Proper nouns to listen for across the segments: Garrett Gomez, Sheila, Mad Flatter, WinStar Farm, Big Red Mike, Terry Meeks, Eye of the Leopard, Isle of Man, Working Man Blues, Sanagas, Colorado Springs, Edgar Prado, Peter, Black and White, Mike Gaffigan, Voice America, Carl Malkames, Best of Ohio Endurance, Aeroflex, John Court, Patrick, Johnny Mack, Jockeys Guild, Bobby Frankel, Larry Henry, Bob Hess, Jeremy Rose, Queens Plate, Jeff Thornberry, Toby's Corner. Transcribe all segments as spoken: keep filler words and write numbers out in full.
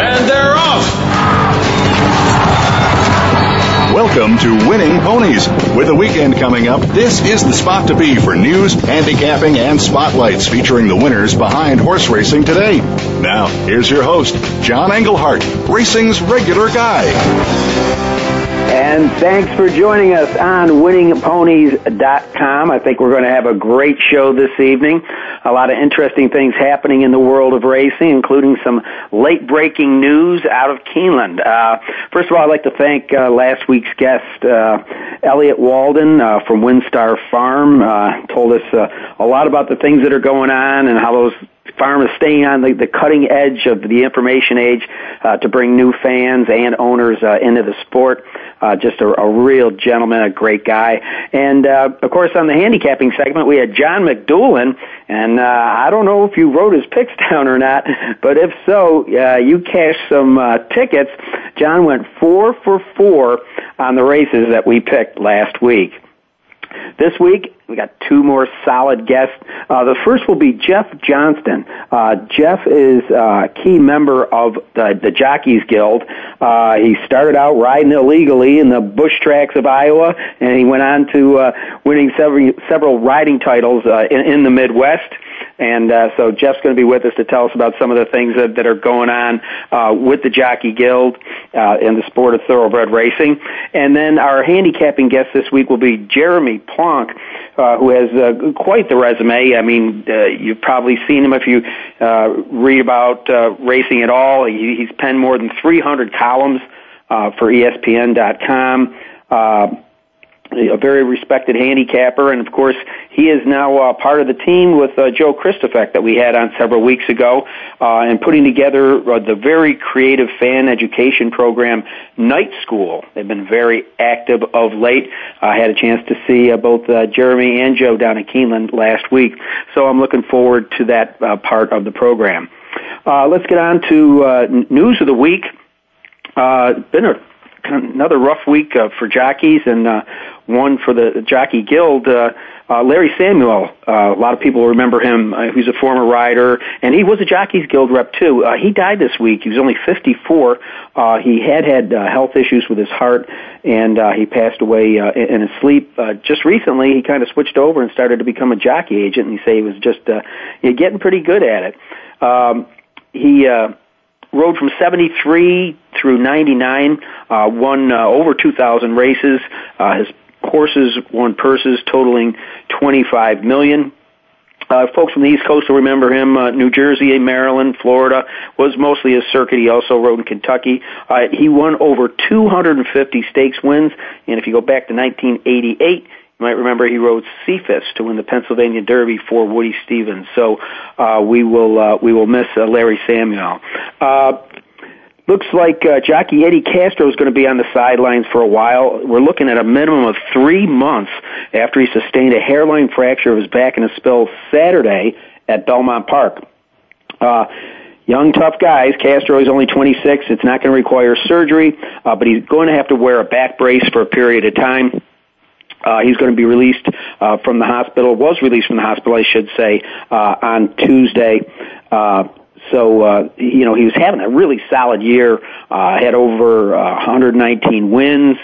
And they're off! Welcome to Winning Ponies. With the weekend coming up, this is the spot to be for news, handicapping, and spotlights featuring the winners behind horse racing today. Now, here's your host, John Engelhart, racing's regular guy. And thanks for joining us on winning ponies dot com. I think we're going to have a great show this evening. A lot of interesting things happening in the world of racing, including some late-breaking news out of Keeneland. Uh, first of all, I'd like to thank uh, last week's guest, uh, Elliot Walden uh, from WinStar Farm, uh, told us uh, a lot about the things that are going on and how those farm is staying on the, the cutting edge of the information age uh, to bring new fans and owners uh, into the sport. Uh, just a, a real gentleman, a great guy. And, uh, of course, on the handicapping segment, we had John McDoulin. And uh, I don't know if you wrote his picks down or not, but if so, uh, you cashed some uh, tickets. John went four for four on the races that we picked last week. This week, we got two more solid guests. Uh, the first will be Jeff Johnston. Uh, Jeff is a key member of the, the Jockeys Guild. Uh, he started out riding illegally in the bush tracks of Iowa, and he went on to uh, winning several, several riding titles uh, in, in the Midwest. And uh, so Jeff's going to be with us to tell us about some of the things that, that are going on uh, with the Jockey Guild uh, in the sport of thoroughbred racing. And then our handicapping guest this week will be Jeremy Plonk, uh, who has uh, quite the resume. I mean, uh, you've probably seen him if you uh, read about uh, racing at all. He, he's penned more than three hundred columns uh, for E S P N dot com. Uh, a very respected handicapper, and of course he is now uh, part of the team with uh, Joe Kristufek that we had on several weeks ago, uh, and putting together uh, the very creative fan education program Night School. They've been very active of late. I had a chance to see uh, both uh, Jeremy and Joe down in Keeneland last week, so I'm looking forward to that uh, part of the program. Uh, let's get on to uh, news of the week. Uh, been a Another rough week uh, for jockeys, and uh, one for the Jockey Guild. Uh, uh, Larry Samuel, uh, a lot of people remember him, uh, who's a former rider, and he was a Jockeys Guild rep, too. Uh, he died this week. He was only fifty-four. Uh, he had had uh, health issues with his heart, and uh, he passed away uh, in his sleep. Uh, just recently, he kind of switched over and started to become a jockey agent, and he said he was just uh, getting pretty good at it. Um, he... Uh, Rode from seventy-three through ninety-nine, uh, won uh, over two thousand races. Uh, his horses won purses totaling twenty-five million dollars. Uh, folks from the East Coast will remember him. Uh, New Jersey, Maryland, Florida was mostly his circuit. He also rode in Kentucky. Uh, he won over two hundred fifty stakes wins, and if you go back to nineteen eighty-eight, you might remember he rode Cephas to win the Pennsylvania Derby for Woody Stevens. So uh, we will uh, we will miss uh, Larry Samuel. Uh, looks like uh, jockey Eddie Castro is going to be on the sidelines for a while. We're looking at a minimum of three months after he sustained a hairline fracture of his back in a spill Saturday at Belmont Park. Uh, Young, tough guys. Castro is only twenty-six. It's not going to require surgery, uh, but he's going to have to wear a back brace for a period of time. Uh, he's going to be released uh, from the hospital, was released from the hospital, I should say, uh, on Tuesday. Uh, so, uh, you know, he was having a really solid year, uh, had over uh, one hundred nineteen wins.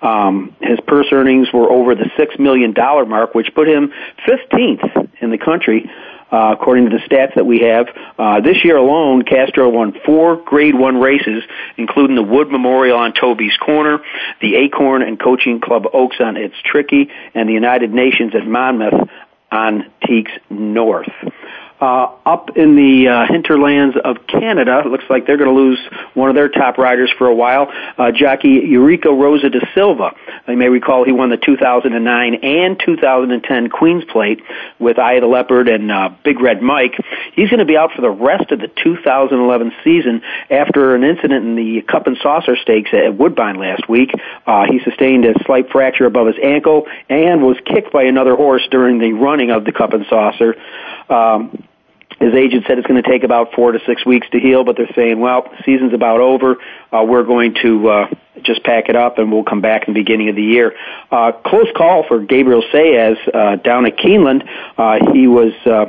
Um, his purse earnings were over the six million dollars mark, which put him fifteenth in the country, uh, according to the stats that we have. Uh, this year alone, Castro won four Grade One races, including the Wood Memorial on Toby's Corner, the Acorn and Coaching Club Oaks on It's Tricky, and the United Nations at Monmouth on Teaks North. uh, up in the uh, hinterlands of Canada. It looks like they're going to lose one of their top riders for a while, uh, jockey Eureka Rosa da Silva. You may recall he won the two thousand nine and two thousand ten Queens Plate with Eye of the Leopard and uh, Big Red Mike. He's going to be out for the rest of the two thousand eleven season after an incident in the Cup and Saucer stakes at Woodbine last week. Uh, he sustained a slight fracture above his ankle and was kicked by another horse during the running of the Cup and Saucer. Um, his agent said it's going to take about four to six weeks to heal, but they're saying, well, season's about over. Uh, we're going to uh, just pack it up, and we'll come back in the beginning of the year. Uh, close call for Gabriel Saez uh, down at Keeneland. Uh, he was... Uh,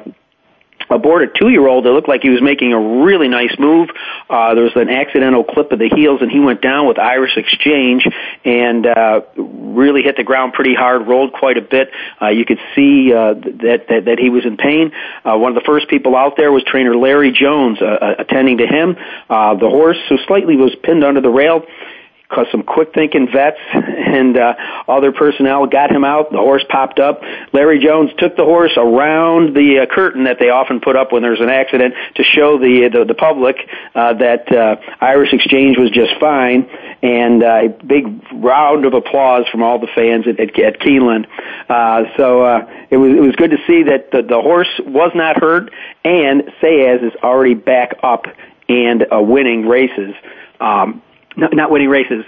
Aboard a two-year-old that looked like he was making a really nice move. Uh, there was an accidental clip of the heels, and he went down with Irish Exchange and uh, really hit the ground pretty hard, rolled quite a bit. Uh, you could see uh, that, that that he was in pain. Uh, one of the first people out there was trainer Larry Jones uh, attending to him. Uh, the horse, who slightly was pinned under the rail, because some quick-thinking vets and uh, other personnel got him out. The horse popped up. Larry Jones took the horse around the uh, curtain that they often put up when there's an accident to show the the, the public uh, that uh, Irish Exchange was just fine, and a uh, big round of applause from all the fans at, at, at Keeneland. Uh, so uh, it was it was good to see that the, the horse was not hurt, and Saez is already back up and uh, winning races. Um Not winning races,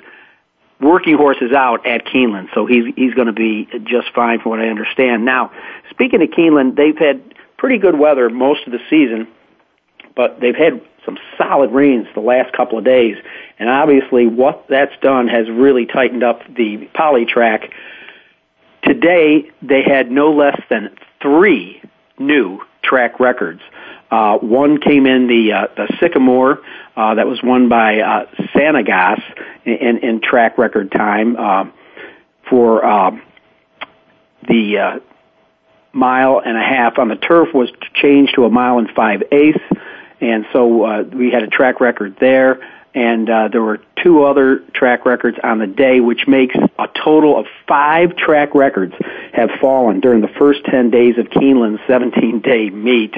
working horses out at Keeneland, so he's he's going to be just fine from what I understand. Now, speaking of Keeneland, they've had pretty good weather most of the season, but they've had some solid rains the last couple of days, and obviously what that's done has really tightened up the poly track. Today, they had no less than three new track records. Uh, one came in the, uh, the Sycamore, uh, that was won by, uh, Sanagas in, in, in track record time, um uh, for, um the, uh, mile and a half on the turf was changed to a mile and five eighths. And so, uh, we had a track record there. And, uh, there were two other track records on the day, which makes a total of five track records have fallen during the first ten days of Keeneland's seventeen-day meet.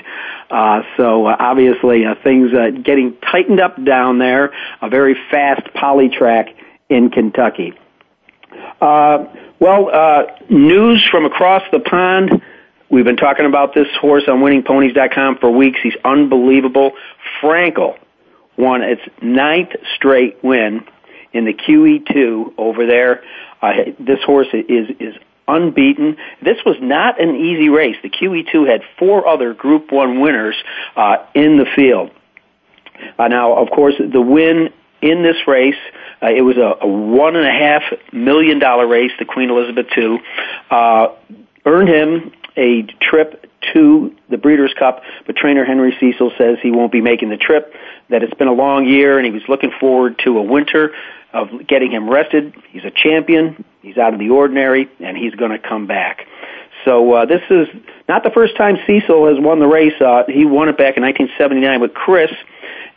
Uh, so, uh, obviously, uh, things uh, getting tightened up down there, a very fast poly track in Kentucky. Uh, well, uh, news from across the pond. We've been talking about this horse on winning ponies dot com for weeks. He's unbelievable. Frankel won its ninth straight win in the Q E two over there. Uh, this horse is is unbeaten. This was not an easy race. The Q E two had four other Group one winners uh, in the field. Uh, now, of course, the win in this race, uh, it was a, a one and a half million dollar race, the Queen Elizabeth two, uh, earned him a trip to the Breeders' Cup, but trainer Henry Cecil says he won't be making the trip, that it's been a long year, and he was looking forward to a winter of getting him rested. He's a champion, he's out of the ordinary, and he's going to come back. So uh, this is not the first time Cecil has won the race. Uh, he won it back in nineteen seventy-nine with Chris,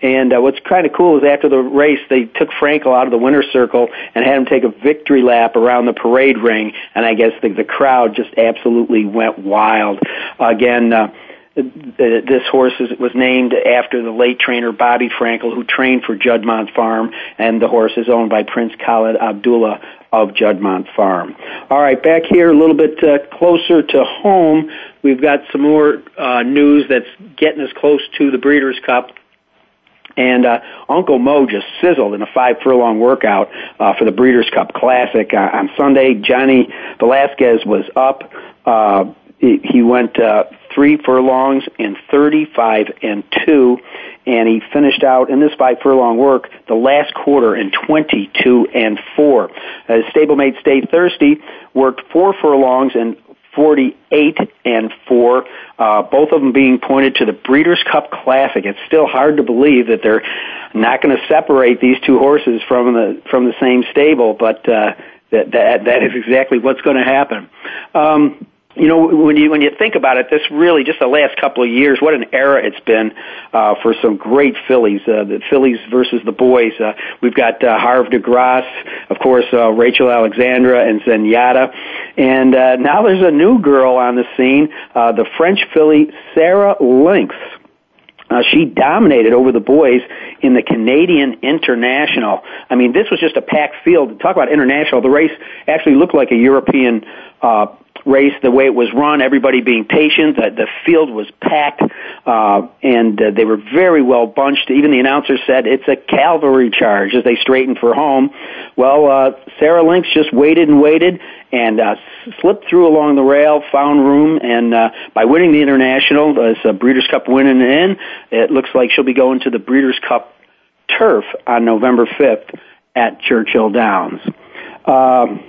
and uh, what's kind of cool is after the race, they took Frankel out of the winner's circle and had him take a victory lap around the parade ring, and I guess the, the crowd just absolutely went wild. Again, uh, this horse is, was named after the late trainer Bobby Frankel, who trained for Juddmonte Farm, and the horse is owned by Prince Khalid Abdullah of Juddmonte Farm. All right, back here a little bit uh, closer to home, we've got some more uh, news that's getting us close to the Breeders' Cup. And uh, Uncle Mo just sizzled in a five furlong workout uh, for the Breeders' Cup Classic uh, on Sunday. Johnny Velasquez was up. Uh, He went uh, three furlongs in thirty-five and two, and he finished out in this five furlong work the last quarter in twenty-two and four. His stablemate Stay Thirsty worked four furlongs in forty-eight and four, uh, both of them being pointed to the Breeders' Cup Classic. It's still hard to believe that they're not going to separate these two horses from the from the same stable, but uh, that that that is exactly what's going to happen. Um, you know, when you when you think about it, this really just the last couple of years, what an era it's been uh, for some great fillies. Uh, the fillies versus the boys. Uh, we've got uh, Harve de Grasse, of course, uh, Rachel Alexandra, and Zenyatta. And uh, now there's a new girl on the scene, uh, the French filly Sarah Lynx. Uh, she dominated over the boys in the Canadian International. I mean, this was just a packed field. Talk about international. The race actually looked like a European uh race, the way it was run, everybody being patient. The, the field was packed, uh, and uh, they were very well bunched. Even the announcer said it's a cavalry charge as they straightened for home. Well, uh, Sarah Lynx just waited and waited and uh, slipped through along the rail, found room, and uh, by winning the International, as a Breeders' Cup win and in, it looks like she'll be going to the Breeders' Cup turf on November fifth at Churchill Downs. Um,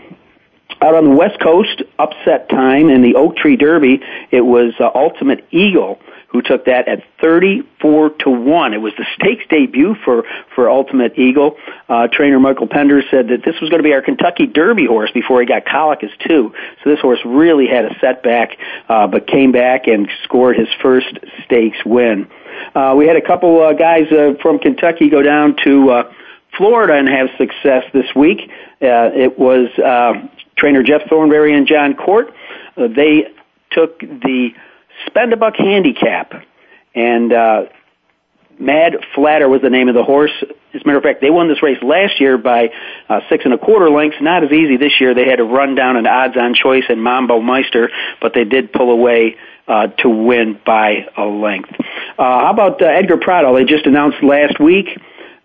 Out on the West Coast, upset time in the Oak Tree Derby. It was uh, Ultimate Eagle who took that at thirty-four to one. It was the stakes debut for for Ultimate Eagle. Uh, trainer Michael Pender said that this was going to be our Kentucky Derby horse before he got colicus too. So this horse really had a setback, uh, but came back and scored his first stakes win. Uh, we had a couple uh, guys uh, from Kentucky go down to uh, Florida and have success this week. Uh, it was uh, trainer Jeff Thornberry and John Court. Uh, they took the Spend-A-Buck Handicap, and uh, Mad Flatter was the name of the horse. As a matter of fact, they won this race last year by uh, six and a quarter lengths. Not as easy this year. They had to run down an odds-on choice and Mambo Meister, but they did pull away uh, to win by a length. Uh, how about uh, Edgar Prado? They just announced last week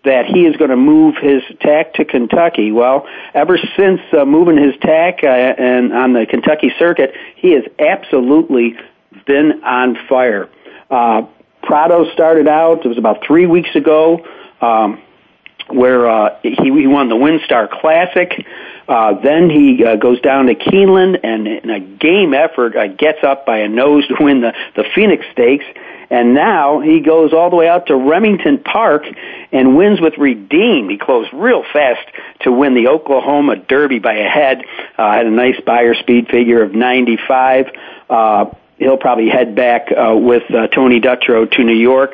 that he is going to move his tack to Kentucky. Well, ever since uh, moving his tack uh, and on the Kentucky circuit, he has absolutely been on fire. Uh, Prado started out, it was about three weeks ago, um, where uh, he, he won the WinStar Classic. Uh, then he uh, goes down to Keeneland and in a game effort uh, gets up by a nose to win the, the Phoenix Stakes. And now he goes all the way out to Remington Park and wins with Redeem. He closed real fast to win the Oklahoma Derby by a head. Uh, had a nice buyer speed figure of ninety-five. Uh, he'll probably head back uh, with uh, Tony Dutrow to New York.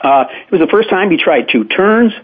Uh, it was the first time he tried two turns,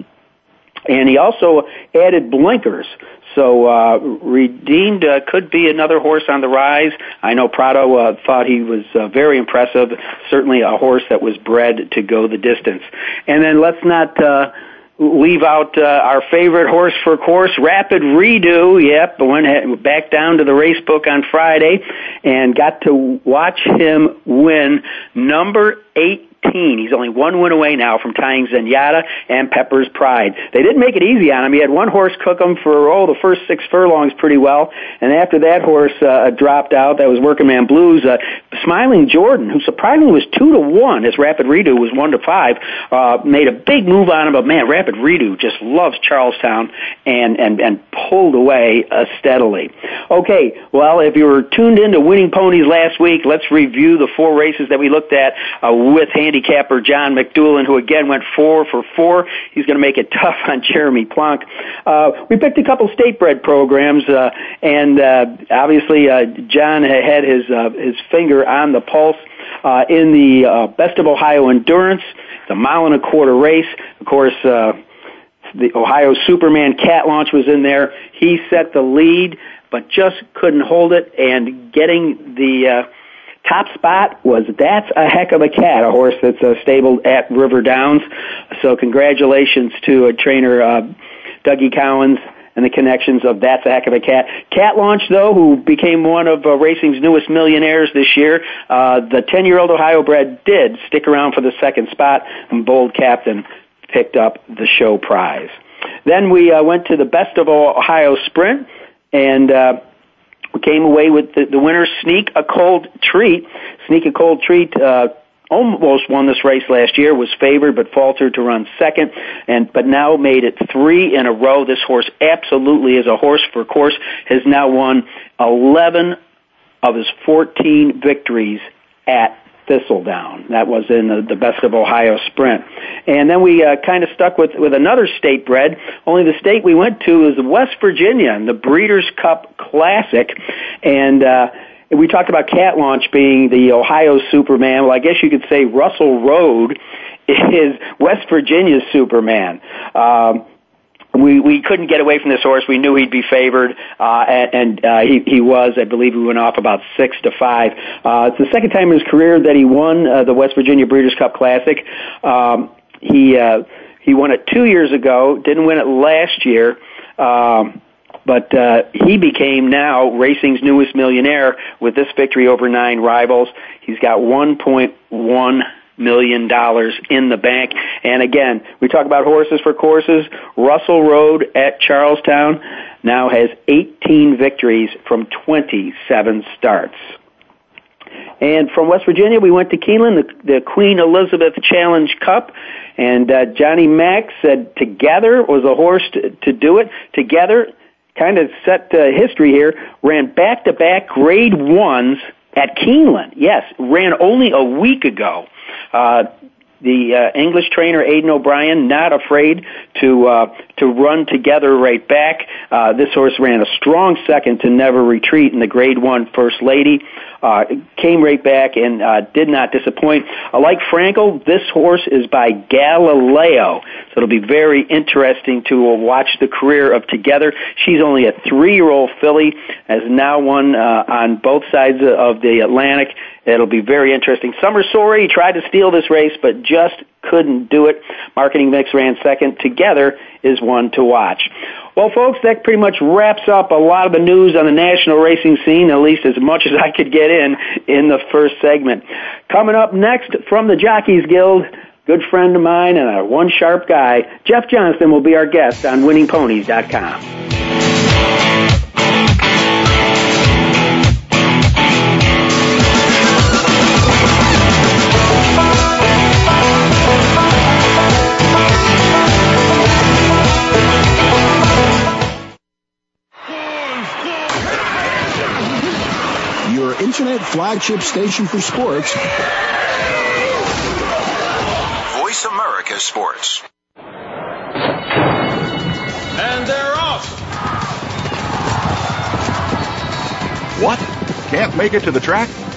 and he also added blinkers. So uh, Redeemed uh, could be another horse on the rise. I know Prado uh, thought he was uh, very impressive, certainly a horse that was bred to go the distance. And then let's not uh, leave out uh, our favorite horse for course, Rapid Redo. Yep, went back down to the race book on Friday and got to watch him win number eight. He's only one win away now from tying Zenyatta and Pepper's Pride. They didn't make it easy on him. He had one horse cook him for, oh, the first six furlongs pretty well. And after that horse uh, dropped out, that was Working Man Blues, uh, Smiling Jordan, who surprisingly was two to one, as Rapid Redo was one to five, uh, made a big move on him. But, man, Rapid Redo just loves Charlestown and, and, and pulled away uh, steadily. Okay, well, if you were tuned in to Winning Ponies last week, let's review the four races that we looked at uh, with Handy Capper John McDoulin, who again went four for four. He's going to make it tough on Jeremy Plonk. Uh, we picked a couple state-bred programs, uh, and uh, obviously uh, John had his uh, his finger on the pulse uh, in the uh, Best of Ohio Endurance, the mile and a quarter race. Of course, uh, the Ohio Superman Cat Launch was in there. He set the lead, but just couldn't hold it, and getting the Uh, top spot was That's a Heck of a Cat, a horse that's uh, stabled at River Downs. So congratulations to uh, trainer uh, Dougie Collins and the connections of That's a Heck of a Cat. Cat Launch, though, who became one of uh, racing's newest millionaires this year, uh, the ten-year-old Ohio-bred did stick around for the second spot, and Bold Captain picked up the show prize. Then we uh, went to the Best of Ohio Sprint, and Uh, came away with the, the winner, Sneak a Cold Treat. Sneak a Cold Treat uh, almost won this race last year, was favored but faltered to run second, and but now made it three in a row. This horse absolutely is a horse for course, has now won eleven of his fourteen victories at Thistledown. That was in the, the Best of Ohio Sprint. And then we uh, kind of stuck with, with another state bred, only the state we went to is West Virginia in the Breeders' Cup Classic. And uh, we talked about Cat Launch being the Ohio Superman. Well, I guess you could say Russell Road is West Virginia's Superman. Um, We we couldn't get away from this horse. We knew he'd be favored, uh, and, and uh, he he was. I believe he went off about six to five. Uh, it's the second time in his career that he won uh, the West Virginia Breeders' Cup Classic. Um, he uh, he won it two years ago. Didn't win it last year, um, but uh, he became now racing's newest millionaire with this victory over nine rivals. He's got one point one million dollars in the bank. And again, we talk about horses for courses. Russell Road at Charlestown now has eighteen victories from twenty-seven starts. And from West Virginia, we went to Keeneland, the, the Queen Elizabeth Challenge Cup, and uh, Johnny Mack said Together was a horse to, to do it. Together, kind of set uh, history here, ran back-to-back grade ones at Keeneland. Yes, ran only a week ago. Uh, the uh, English trainer Aidan O'Brien not afraid to uh, to run Together right back. Uh, this horse ran a strong second to Never Retreat in the Grade One First Lady. Uh, came right back and uh, did not disappoint. Uh, like Frankel, this horse is by Galileo, so it'll be very interesting to uh, watch the career of Together. She's only a three-year-old filly, has now won uh, on both sides of the Atlantic. It'll be very interesting. Summer Sori tried to steal this race, but just couldn't do it. Marketing Mix ran second. Together is one to watch. Well, folks, that pretty much wraps up a lot of the news on the national racing scene, at least as much as I could get in in the first segment. Coming up next from the Jockeys Guild, good friend of mine and a one-sharp guy, Jeff Johnston will be our guest on winning ponies dot com. Internet flagship station for sports. Voice America Sports. And they're off. What? Can't make it to the track?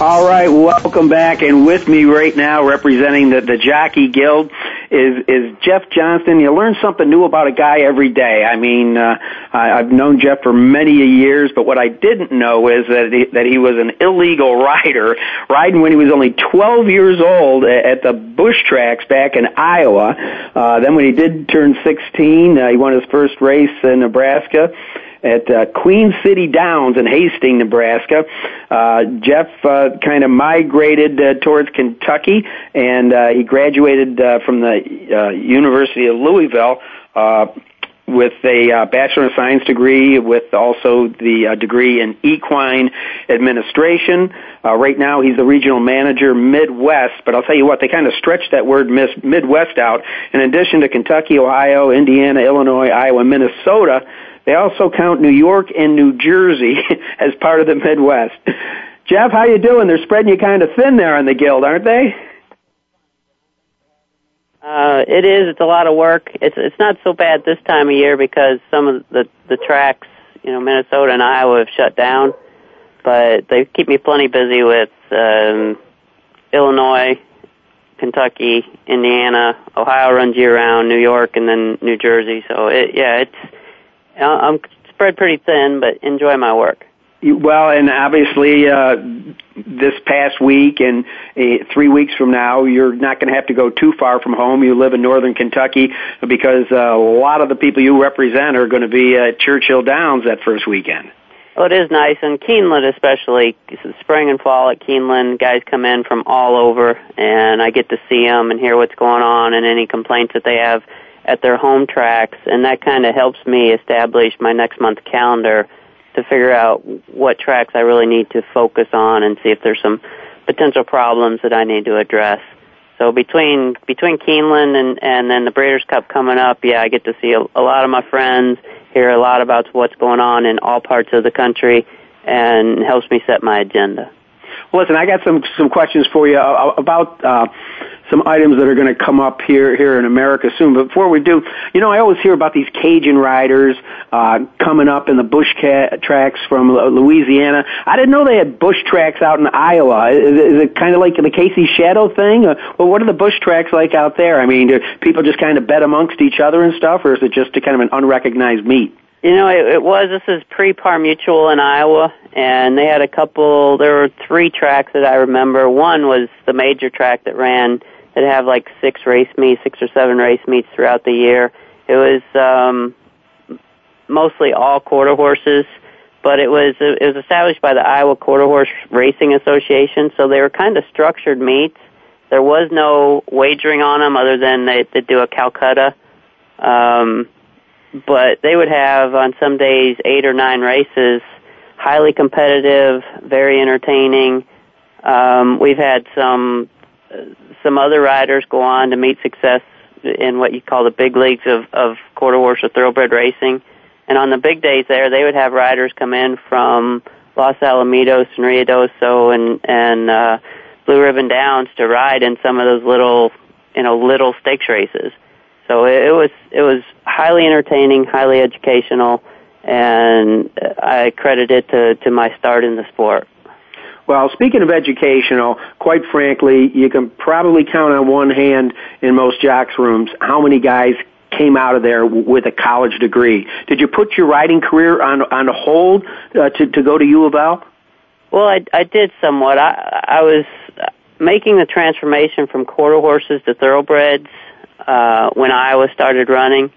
All right, welcome back, and with me right now representing the, the Jockey Guild is, is Jeff Johnston. You learn something new about a guy every day. I mean, uh, I, I've known Jeff for many years, but what I didn't know is that he, that he was an illegal rider, riding when he was only twelve years old at the Bush Tracks back in Iowa. Uh, then when he did turn sixteen, uh, he won his first race in Nebraska, at uh, Queen City Downs in Hastings, Nebraska. Uh, Jeff uh, kind of migrated uh, towards Kentucky, and uh, he graduated uh, from the uh, University of Louisville uh, with a uh, Bachelor of Science degree, with also the uh, degree in equine administration. Uh, right now he's the regional manager Midwest, but I'll tell you what, they kind of stretched that word mis- Midwest out. In addition to Kentucky, Ohio, Indiana, Illinois, Iowa, Minnesota, They also count New York and New Jersey as part of the Midwest. Jeff, how you doing? They're spreading you kind of thin there on the Guild, aren't they? Uh, it is. It's a lot of work. It's it's not so bad this time of year because some of the, the tracks, you know, Minnesota and Iowa have shut down. But they keep me plenty busy with um, Illinois, Kentucky, Indiana, Ohio runs year-round, New York, and then New Jersey. So, it, yeah, it's I'm spread pretty thin, but enjoy my work. Well, and obviously uh, this past week and uh, three weeks from now, you're not going to have to go too far from home. You live in northern Kentucky because uh, a lot of the people you represent are going to be at Churchill Downs that first weekend. Well, it is nice, and Keeneland especially. Spring and fall at Keeneland, guys come in from all over, and I get to see them and hear what's going on and any complaints that they have at their home tracks, and that kind of helps me establish my next month's calendar to figure out what tracks I really need to focus on and see if there's some potential problems that I need to address. So between between Keeneland and, and then the Breeders' Cup coming up, yeah, I get to see a, a lot of my friends, hear a lot about what's going on in all parts of the country, and helps me set my agenda. Listen, I got some, some questions for you about uh, some items that are going to come up here here in America soon. But before we do, you know, I always hear about these Cajun riders uh, coming up in the bush ca- tracks from Louisiana. I didn't know they had bush tracks out in Iowa. Is, is it kind of like the Casey Shadow thing? Or, well, what are the bush tracks like out there? I mean, do people just kind of bet amongst each other and stuff, or is it just a kind of an unrecognized meet? You know, it, it was, this is pre-Par Mutual in Iowa, and they had a couple, there were three tracks that I remember. One was the major track that ran, that have like six race meets, six or seven race meets throughout the year. It was um, mostly all quarter horses, but it was it was established by the Iowa Quarter Horse Racing Association, so they were kind of structured meets. There was no wagering on them other than they, they'd do a Calcutta, um but they would have, on some days, eight or nine races, highly competitive, very entertaining. Um, we've had some some other riders go on to meet success in what you call the big leagues of, of quarter horse or thoroughbred racing. And on the big days there, they would have riders come in from Los Alamitos and Ruidoso and, and uh, Blue Ribbon Downs to ride in some of those little, you know, little stakes races. So it was it was highly entertaining, highly educational, and I credit it to, to my start in the sport. Well, speaking of educational, quite frankly, you can probably count on one hand in most jocks' rooms how many guys came out of there with a college degree. Did you put your riding career on on hold uh, to to go to U of L? Well, I, I did somewhat. I, I was making the transformation from quarter horses to thoroughbreds Uh, when Iowa started running,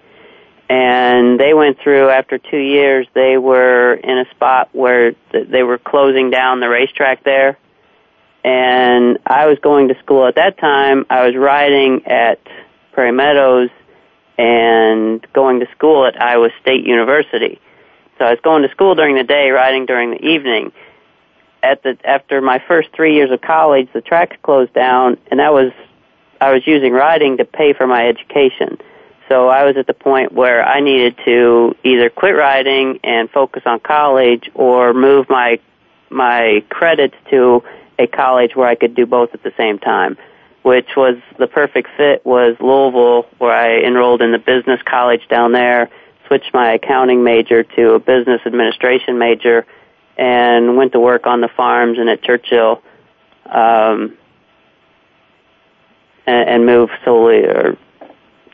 and they went through, after two years, they were in a spot where th- they were closing down the racetrack there, and I was going to school at that time. I was riding at Prairie Meadows and going to school at Iowa State University. So I was going to school during the day, riding during the evening. At the after my first three years of college, the tracks closed down, and that was I was using riding to pay for my education. So I was at the point where I needed to either quit riding and focus on college or move my my credits to a college where I could do both at the same time, which was the perfect fit was Louisville, where I enrolled in the business college down there, switched my accounting major to a business administration major, and went to work on the farms and at Churchill. Um and move solely or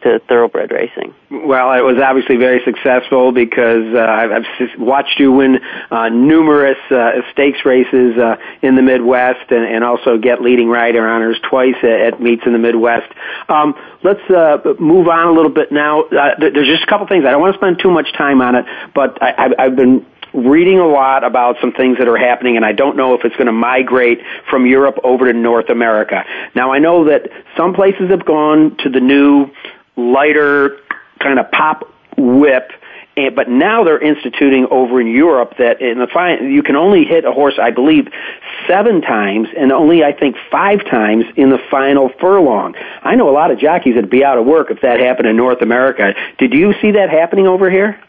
to thoroughbred racing. Well, it was obviously very successful because uh, I've watched you win uh, numerous uh, stakes races uh, in the Midwest and, and also get leading rider honors twice at, at meets in the Midwest. Um, let's uh, move on a little bit now. Uh, there's just a couple things. I don't want to spend too much time on it, but I, I've, I've been reading a lot about some things that are happening, and I don't know if it's going to migrate from Europe over to North America. Now, I know that some places have gone to the new, lighter, kind of pop whip, and, but now they're instituting over in Europe that in the fi- you can only hit a horse, I believe, seven times and only, I think, five times in the final furlong. I know a lot of jockeys would be out of work if that happened in North America. Did you see that happening over here?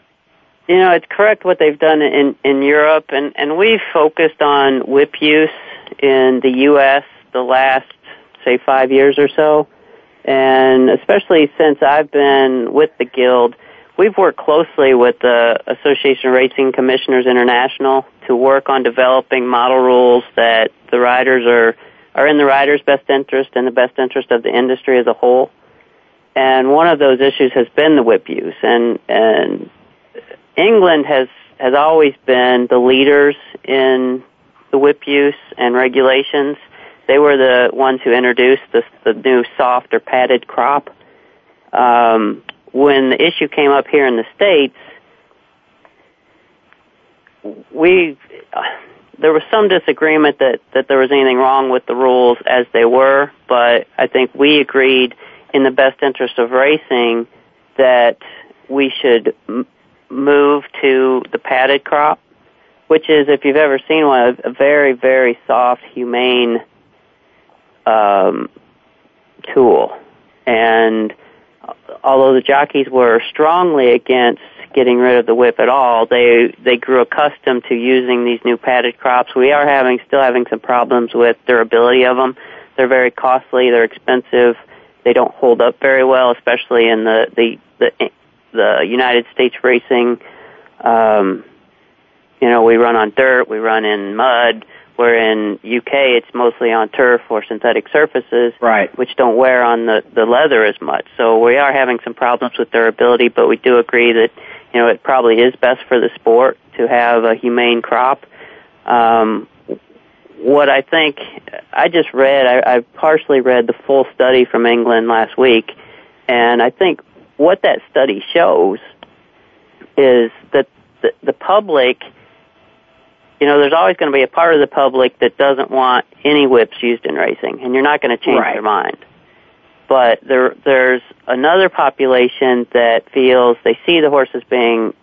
You know, it's correct what they've done in, in Europe, and, and we've focused on whip use in the U S the last, say, five years or so. And especially since I've been with the Guild, we've worked closely with the Association of Racing Commissioners International to work on developing model rules that the riders are, are in the rider's best interest and the best interest of the industry as a whole. And one of those issues has been the whip use. And, and England has, has always been the leaders in the whip use and regulations. They were the ones who introduced the, the new soft or padded crop. Um, when the issue came up here in the States, we there was some disagreement that, that there was anything wrong with the rules as they were, but I think we agreed in the best interest of racing that we should m- move to the padded crop, which is, if you've ever seen one, a very, very soft, humane um tool. And although the jockeys were strongly against getting rid of the whip at all, they they grew accustomed to using these new padded crops. We are having still having some problems with durability of them. They're very costly, they're expensive, they don't hold up very well, especially in the the the, the United States racing. Um you know, we run on dirt, we run in mud. Where in U K it's mostly on turf or synthetic surfaces, right, which don't wear on the, the leather as much. So we are having some problems with durability, but we do agree that, you know, it probably is best for the sport to have a humane crop. Um, what I think, I just read, I, I partially read the full study from England last week, and I think what that study shows is that the, the public, you know, there's always going to be a part of the public that doesn't want any whips used in racing, and you're not going to change right. their mind. But there, there's another population that feels they see the horses being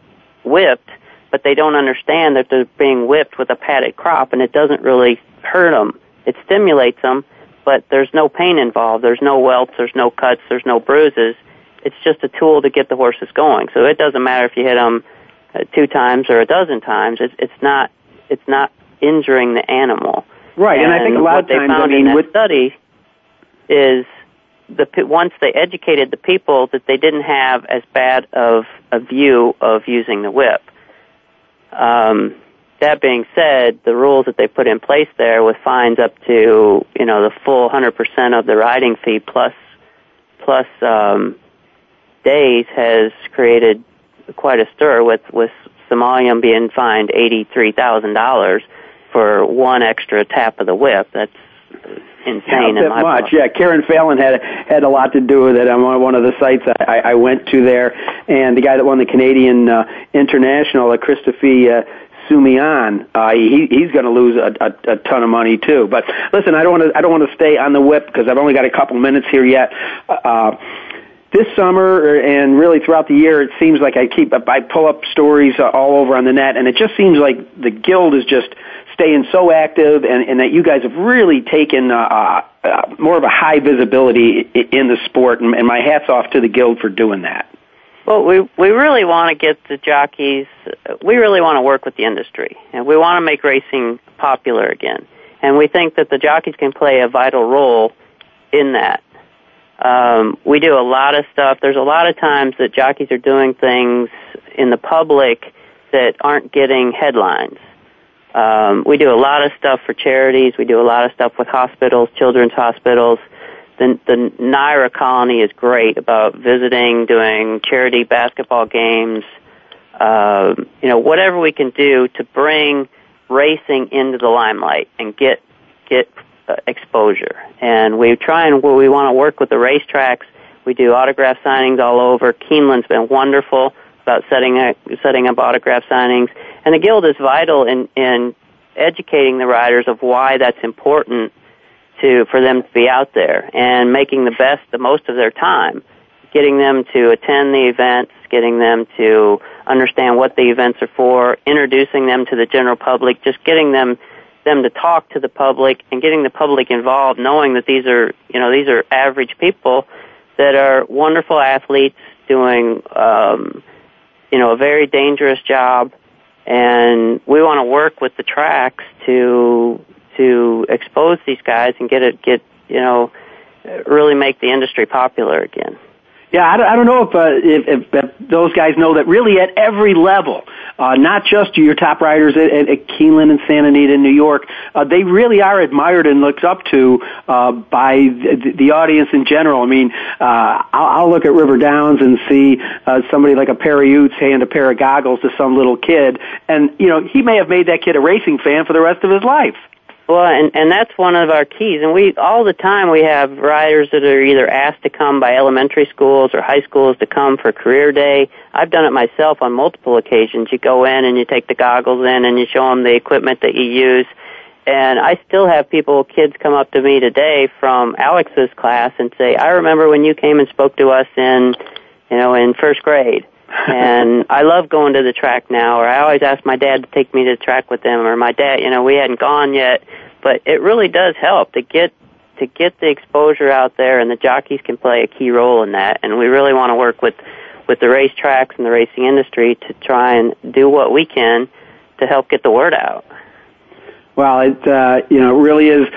whipped, but they don't understand that they're being whipped with a padded crop, and it doesn't really hurt them. It stimulates them, but there's no pain involved. There's no welts, there's no cuts, there's no bruises. It's just a tool to get the horses going. So it doesn't matter if you hit them two times or a dozen times. It's, it's not... It's not injuring the animal. Right, and, and I think a lot of times, I mean, what they found in that study is the, once they educated the people that they didn't have as bad of a view of using the whip. Um, that being said, the rules that they put in place there with fines up to, you know, the full one hundred percent of the riding fee plus, plus um, days has created quite a stir with, with Somalium being fined eighty-three thousand dollars for one extra tap of the whip. That's insane. Not that in my much. Book. Yeah, Karen Phelan had had a lot to do with it. I'm on one of the sites I, I went to there, and the guy that won the Canadian uh, International, uh, Kristufek. Uh, Sumian, uh, he, he's going to lose a, a, a ton of money too. But listen, I don't want to. I don't want to stay on the whip because I've only got a couple minutes here yet. Uh, This summer and really throughout the year, it seems like I keep I pull up stories all over on the net, and it just seems like the Guild is just staying so active, and, and that you guys have really taken uh, uh, more of a high visibility in the sport. And, and my hat's off to the Guild for doing that. Well, we we really want to get the jockeys. We really want to work with the industry, and we want to make racing popular again. And we think that the jockeys can play a vital role in that. Um, we do a lot of stuff. There's a lot of times that jockeys are doing things in the public that aren't getting headlines. Um, we do a lot of stuff for charities. We do a lot of stuff with hospitals, children's hospitals. The, the N Y R A colony is great about visiting, doing charity basketball games, uh, you know, whatever we can do to bring racing into the limelight and get get. exposure. And we try and we want to work with the racetracks. We do autograph signings all over. Keeneland's been wonderful about setting up, setting up autograph signings. And the Guild is vital in, in educating the riders of why that's important to for them to be out there and making the best, the most of their time, getting them to attend the events, getting them to understand what the events are for, introducing them to the general public, just getting them them to talk to the public and getting the public involved, knowing that these are, you know, these are average people that are wonderful athletes doing um, you know, a very dangerous job, and we want to work with the tracks to to expose these guys and get it get you know really make the industry popular again. Yeah, I don't, I don't know if, uh, if, if if those guys know that really at every level, uh, not just your top riders at, at Keeneland and Santa Anita in New York, uh, they really are admired and looked up to uh, by the, the audience in general. I mean, uh, I'll, I'll look at River Downs and see uh, somebody like a pair of Utes hand a pair of goggles to some little kid, and you know he may have made that kid a racing fan for the rest of his life. Well, and, and that's one of our keys. And we all the time we have riders that are either asked to come by elementary schools or high schools to come for career day. I've done it myself on multiple occasions. You go in and you take the goggles in and you show them the equipment that you use. And I still have people, kids come up to me today from Alex's class and say, I remember when you came and spoke to us in, you know, in first grade. And I love going to the track now, or I always ask my dad to take me to the track with them, or my dad, you know, we hadn't gone yet. But it really does help to get to get the exposure out there, and the jockeys can play a key role in that. And we really want to work with, with the racetracks and the racing industry to try and do what we can to help get the word out. Well, it uh, you know really is.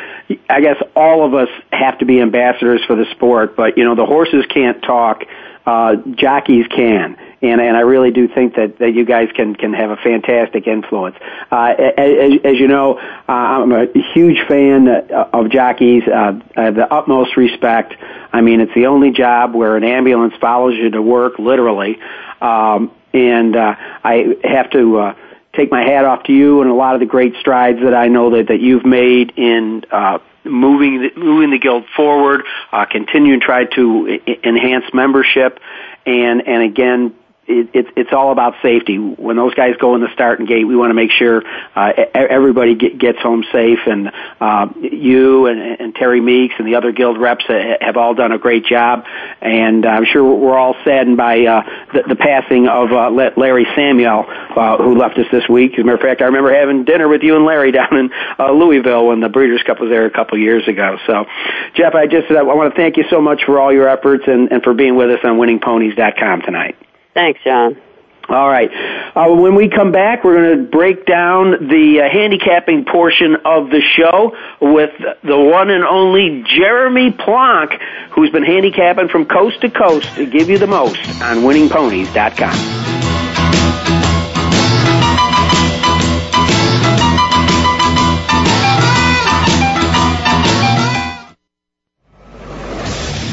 I guess all of us have to be ambassadors for the sport, but you know the horses can't talk, uh, jockeys can. And, and I really do think that, that you guys can, can have a fantastic influence. Uh, as, as you know, uh, I'm a huge fan of jockeys. Uh, I have the utmost respect. I mean, it's the only job where an ambulance follows you to work, literally. Um, and uh, I have to uh, take my hat off to you and a lot of the great strides that I know that, that you've made in uh moving the, moving the guild forward, uh, continue to try to I- enhance membership. And, and again, It, it, it's all about safety. When those guys go in the starting gate, we want to make sure uh, everybody get, gets home safe. And uh, you and, and Terry Meeks and the other guild reps have all done a great job. And I'm sure we're all saddened by uh, the, the passing of uh, Larry Samuel, uh, who left us this week. As a matter of fact, I remember having dinner with you and Larry down in uh, Louisville when the Breeders' Cup was there a couple years ago. So, Jeff, I just I want to thank you so much for all your efforts and, and for being with us on winning ponies dot com tonight. Thanks, John. All right. Uh, when we come back, we're going to break down the uh, handicapping portion of the show with the one and only Jeremy Plonk, who's been handicapping from coast to coast to give you the most on winning ponies dot com.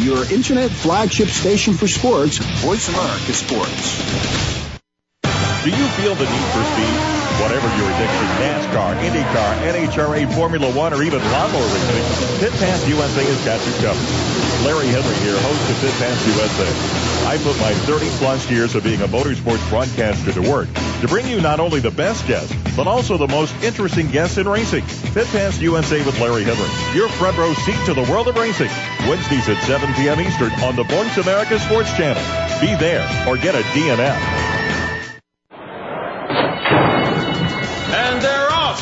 Your internet flagship station for sports, Voice America Sports. Do you feel the need for speed? Whatever your addiction, NASCAR, IndyCar, N H R A, Formula One, or even lawnmower racing, Pit Pass U S A has got you covered. Larry Henry here, host of Pit Pass U S A. I put my thirty-plus years of being a motorsports broadcaster to work to bring you not only the best guests, but also the most interesting guests in racing. Pit Pass U S A with Larry Henry, your front row seat to the world of racing. Wednesdays at seven p.m. Eastern on the Voice America Sports Channel. Be there or get a D N F. And they're off!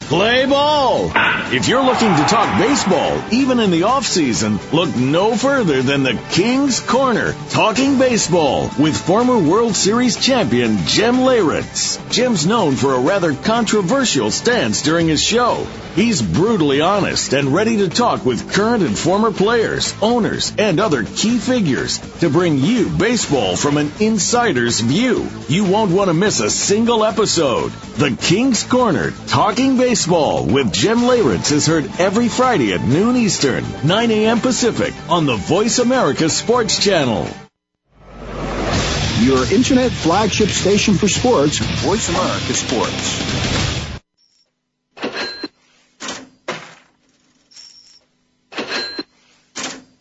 Play ball. If you're looking to talk baseball, even in the off-season, look no further than the King's Corner, Talking Baseball, with former World Series champion Jim Leyritz. Jim's known for a rather controversial stance during his show. He's brutally honest and ready to talk with current and former players, owners, and other key figures to bring you baseball from an insider's view. You won't want to miss a single episode. The King's Corner, Talking Baseball. Baseball with Jim Leyritz is heard every Friday at noon Eastern, nine a.m. Pacific on the Voice America Sports Channel. Your internet flagship station for sports, Voice America Sports.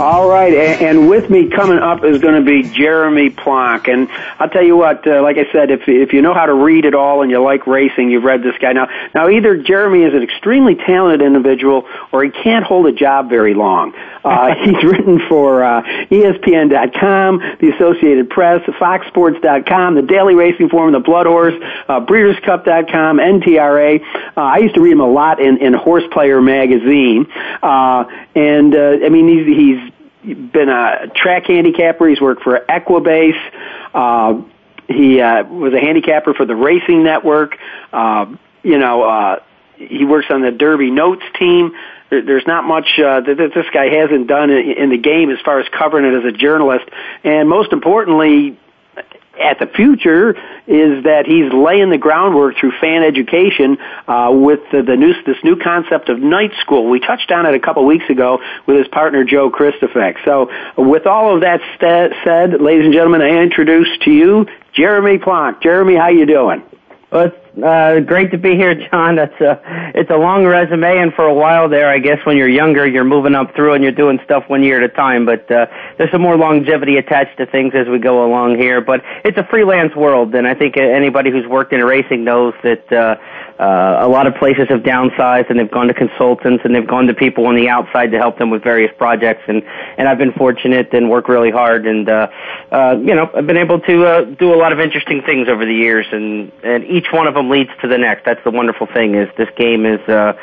All right, and with me coming up is going to be Jeremy Plonk. And I'll tell you what, uh, like I said, if if you know how to read at all and you like racing, you've read this guy. Now, now either Jeremy is an extremely talented individual or he can't hold a job very long. Uh, he's written for uh, E S P N dot com, the Associated Press, Fox Sports dot com, the Daily Racing Form, the Blood Horse, uh, Breeders Cup dot com, N T R A. Uh, I used to read him a lot in, in Horse Player magazine. Uh, and, uh, I mean, he's, he's been a track handicapper. He's worked for Equibase. Uh, he uh, was a handicapper for the Racing Network. Uh, you know, uh, he works on the Derby Notes team. There, there's not much uh, that this guy hasn't done in, in the game as far as covering it as a journalist. And most importantly, at the future is that he's laying the groundwork through fan education uh, with the, the new this new concept of night school. We touched on it a couple weeks ago with his partner Joe Kristufek. So, with all of that st- said, ladies and gentlemen, I introduce to you Jeremy Plonk. Jeremy, how you doing? Well, it's uh, great to be here, John. That's a, it's a long resume, and for a while there, I guess when you're younger, you're moving up through and you're doing stuff one year at a time, but uh, there's some more longevity attached to things as we go along here, but it's a freelance world, and I think anybody who's worked in racing knows that uh, uh, a lot of places have downsized, and they've gone to consultants, and they've gone to people on the outside to help them with various projects, and, and I've been fortunate and worked really hard, and, uh, uh, you know, I've been able to uh, do a lot of interesting things over the years, and, and each Each one of them leads to the next. That's the wonderful thing is this game is, uh,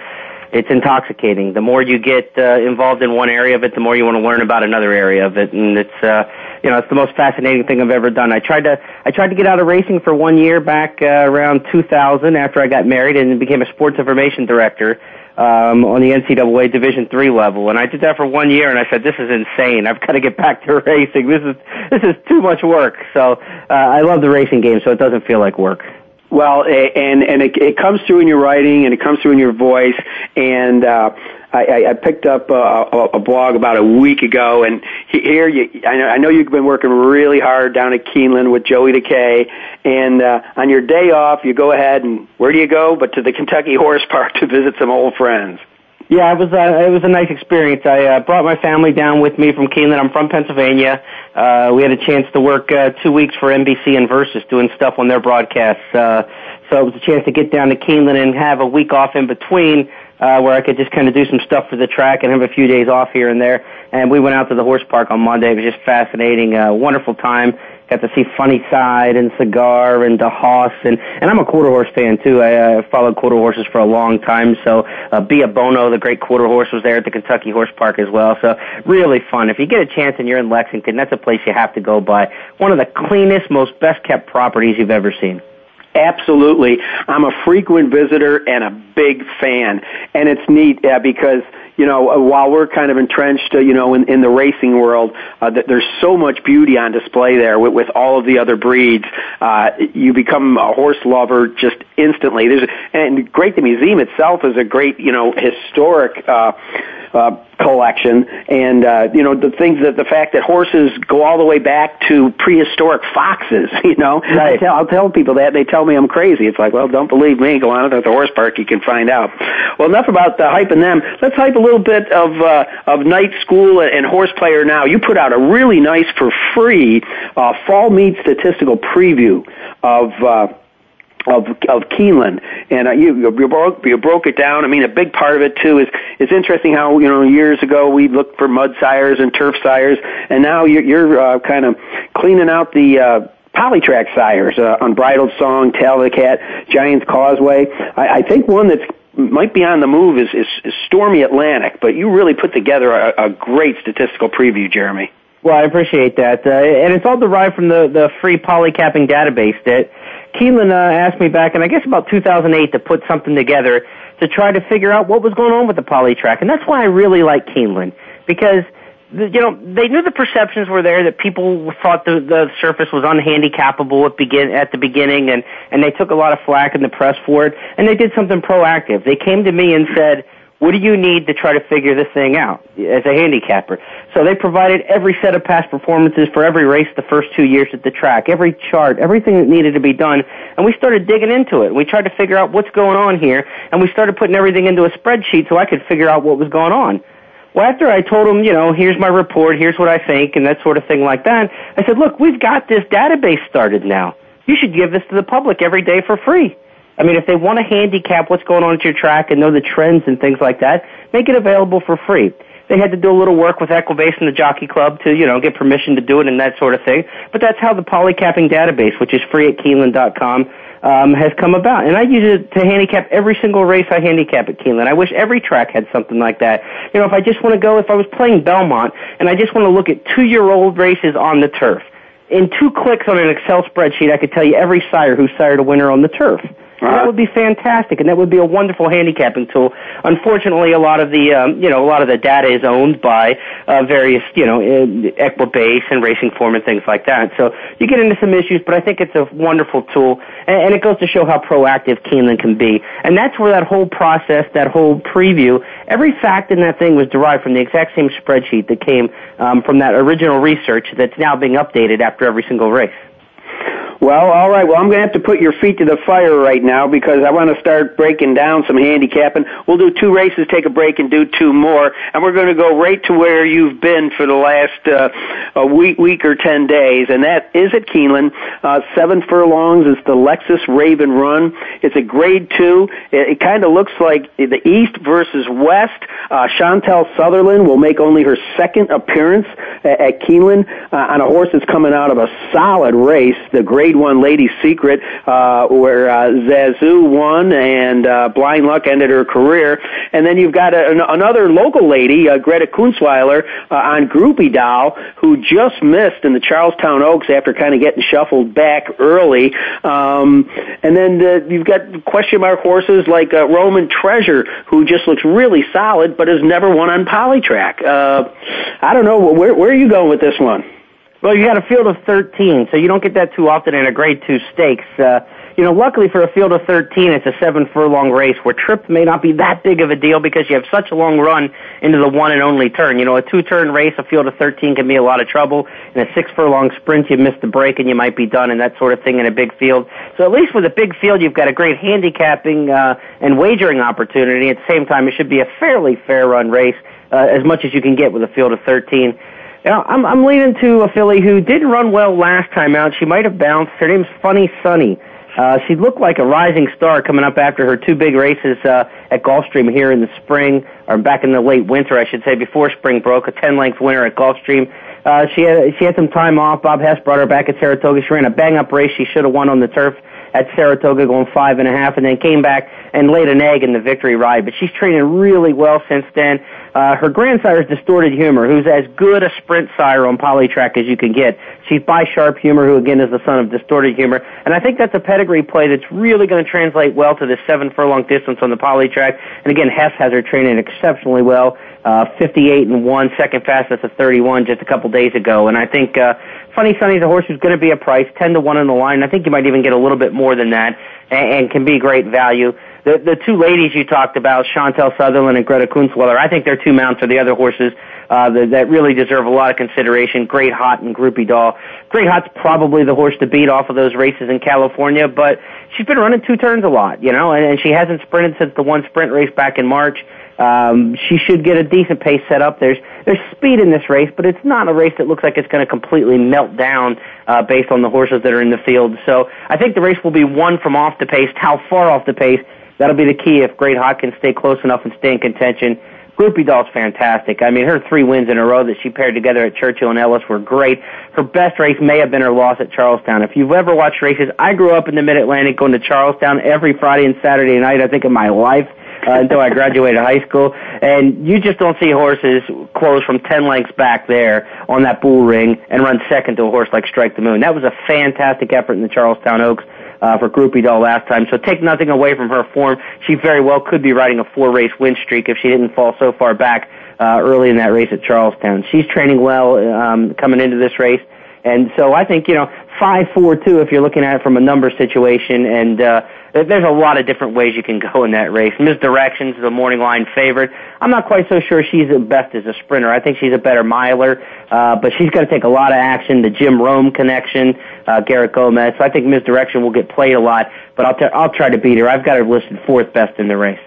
it's intoxicating. The more you get uh, involved in one area of it, the more you want to learn about another area of it. And it's, uh, you know, it's the most fascinating thing I've ever done. I tried to, I tried to get out of racing for one year back uh, around two thousand after I got married and became a sports information director um, on the N C double A Division three level. And I did that for one year and I said, this is insane. I've got to get back to racing. This is, this is too much work. So, uh, I love the racing game, so it doesn't feel like work. Well, and and it, it comes through in your writing, and it comes through in your voice. And uh, I, I picked up a, a blog about a week ago, and here you, I know, I know you've been working really hard down at Keeneland with Joey Decay. And uh, on your day off, you go ahead and where do you go? But to the Kentucky Horse Park to visit some old friends. Yeah, it was a, it was a nice experience. I uh, brought my family down with me from Keeneland. I'm from Pennsylvania. Uh, we had a chance to work uh, two weeks for N B C and Versus doing stuff on their broadcasts. Uh, so it was a chance to get down to Keeneland and have a week off in between uh, where I could just kind of do some stuff for the track and have a few days off here and there. And we went out to the horse park on Monday. It was just fascinating, uh, wonderful time. Got to see Funny Side and Cigar and DeHaas, and, and I'm a quarter horse fan too. I uh, followed quarter horses for a long time, so uh, Bia Bono, the great quarter horse, was there at the Kentucky Horse Park as well, so really fun. If you get a chance and you're in Lexington, that's a place you have to go by. One of the cleanest, most best-kept properties you've ever seen. Absolutely. I'm a frequent visitor and a big fan, and it's neat uh, because, you know, while we're kind of entrenched, uh, you know, in, in the racing world, uh, that there's so much beauty on display there with, with all of the other breeds. Uh, you become a horse lover just instantly. There's, and great, the museum itself is a great, you know, historic, uh, uh, collection. And, uh, you know, the things that the fact that horses go all the way back to prehistoric foxes, you know. Right. I tell, I'll tell people that. They tell me I'm crazy. It's like, well, don't believe me. Go on at the horse park. You can find out. Well, enough about the hype and them. Let's hype a little bit of, uh, of Night School and Horse Player now. You put out a really nice for free, uh, fall meet statistical preview of, uh, Of, of Keeneland. And uh, you, you, broke, you broke it down. I mean, a big part of it too is, it's interesting how, you know, years ago we looked for mud sires and turf sires, and now you're, you're uh, kind of cleaning out the, uh, polytrack sires, uh, Unbridled Song, Tail of the Cat, Giant's Causeway. I, I think one that's might be on the move is, is, is Stormy Atlantic, but you really put together a, a great statistical preview, Jeremy. Well, I appreciate that. Uh, and it's all derived from the, the free polycapping database that Keeneland uh, asked me back in, I guess, about two thousand eight to put something together to try to figure out what was going on with the poly track. And that's why I really like Keeneland, because you know, they knew the perceptions were there that people thought the, the surface was unhandicappable at begin at the beginning, and and they took a lot of flack in the press for it, and they did something proactive. They came to me and said, what do you need to try to figure this thing out as a handicapper? So they provided every set of past performances for every race the first two years at the track, every chart, everything that needed to be done, and we started digging into it. We tried to figure out what's going on here, and we started putting everything into a spreadsheet so I could figure out what was going on. Well, after I told them, you know, here's my report, here's what I think, and that sort of thing like that, I said, look, we've got this database started now. You should give this to the public every day for free. I mean, if they want to handicap what's going on at your track and know the trends and things like that, make it available for free. They had to do a little work with Equibase and the Jockey Club to, you know, get permission to do it and that sort of thing. But that's how the polycapping database, which is free at Keeneland dot com, um, has come about. And I use it to handicap every single race I handicap at Keeneland. I wish every track had something like that. You know, if I just want to go, if I was playing Belmont and I just want to look at two-year-old races on the turf, in two clicks on an Excel spreadsheet, I could tell you every sire who sired a winner on the turf. Uh-huh. That would be fantastic, and that would be a wonderful handicapping tool. Unfortunately, a lot of the um, you know a lot of the data is owned by uh, various you know Equibase and Racing Form and things like that. So you get into some issues, but I think it's a wonderful tool, and, and it goes to show how proactive Keeneland can be. And that's where that whole process, that whole preview, every fact in that thing was derived from the exact same spreadsheet that came um, from that original research that's now being updated after every single race. Well, all right. Well, I'm going to have to put your feet to the fire right now because I want to start breaking down some handicapping. We'll do two races, take a break, and do two more. And we're going to go right to where you've been for the last uh, a week, week or ten days, and that is at Keeneland. Uh, seven furlongs is the Lexus Raven Run. It's a grade two. It, it kind of looks like the East versus West. Uh, Chantel Sutherland will make only her second appearance at, at Keeneland uh, on a horse that's coming out of a solid race, the Great One Lady Secret, uh, where uh, Zazu won and uh, Blind Luck ended her career. And then you've got a, an, another local lady, uh, Greta Kunzweiler, uh, on Groupie Doll, who just missed in the Charlestown Oaks after kind of getting shuffled back early. Um, and then the, you've got question mark horses like uh, Roman Treasure, who just looks really solid but has never won on Polytrack. Uh, I don't know, where, where are you going with this one? Well, you got a field of thirteen, so you don't get that too often in a grade two stakes. Uh, you know, luckily for a field of thirteen, it's a seven furlong race where trip may not be that big of a deal because you have such a long run into the one and only turn. You know, a two turn race, a field of thirteen can be a lot of trouble. In a six furlong sprint, you miss the break and you might be done and that sort of thing in a big field. So at least with a big field, you've got a great handicapping, uh, and wagering opportunity. At the same time, it should be a fairly fair run race, uh, as much as you can get with a field of thirteen. You know, I'm, I'm leaning to a filly who did run well last time out. She might have bounced. Her name's Funny Sunny. Uh, she looked like a rising star coming up after her two big races uh, at Gulfstream here in the spring, or back in the late winter, I should say, before spring broke, a ten-length winner at Gulfstream. Uh, she had she had some time off. Bob Hess brought her back at Saratoga. She ran a bang-up race she should have won on the turf at Saratoga, going five and a half, and then came back and laid an egg in the victory ride. But she's training really well since then. Uh, her grandsire is Distorted Humor, who's as good a sprint sire on Polytrack as you can get. She's by Sharp Humor, who again is the son of Distorted Humor. And I think that's a pedigree play that's really going to translate well to this seven furlong distance on the Polytrack. And again, Hess has her training exceptionally well. Uh, fifty-eight and one, second fastest of thirty-one just a couple days ago. And I think, uh, Funny Sunny's a horse who's going to be a price, ten to one in the line. I think you might even get a little bit more than that and, and can be great value. The, the two ladies you talked about, Chantel Sutherland and Greta Kunzweiler, I think they're two mounts for the other horses uh, that, that really deserve a lot of consideration. Great Hot and Groupie Doll. Great Hot's probably the horse to beat off of those races in California, but she's been running two turns a lot, you know, and, and she hasn't sprinted since the one sprint race back in March. Um, she should get a decent pace set up. There's there's speed in this race, but it's not a race that looks like it's going to completely melt down uh, based on the horses that are in the field. So I think the race will be one from off the pace. How far off the pace? That'll be the key if Great Hot can stay close enough and stay in contention. Groupie Doll's fantastic. I mean, her three wins in a row that she paired together at Churchill and Ellis were great. Her best race may have been her loss at Charlestown. If you've ever watched races, I grew up in the Mid-Atlantic going to Charlestown every Friday and Saturday night, I think, in my life. Uh, until I graduated high school, and you just don't see horses close from ten lengths back there on that bull ring and run second to a horse like Strike the Moon. That was a fantastic effort in the Charlestown Oaks. uh, for Groupie Doll last time. So take nothing away from her form. She very well could be riding a four-race win streak if she didn't fall so far back uh, early in that race at Charlestown. She's training well um, coming into this race. And so I think, you know, five four two if you're looking at it from a number situation. And uh, there's a lot of different ways you can go in that race. Misdirection's the morning line favorite. I'm not quite so sure she's the best as a sprinter. I think she's a better miler, uh, but she's got to take a lot of action. The Jim Rome connection, uh, Garrett Gomez. So I think Misdirection will get played a lot, but I'll, t- I'll try to beat her. I've got her listed fourth best in the race.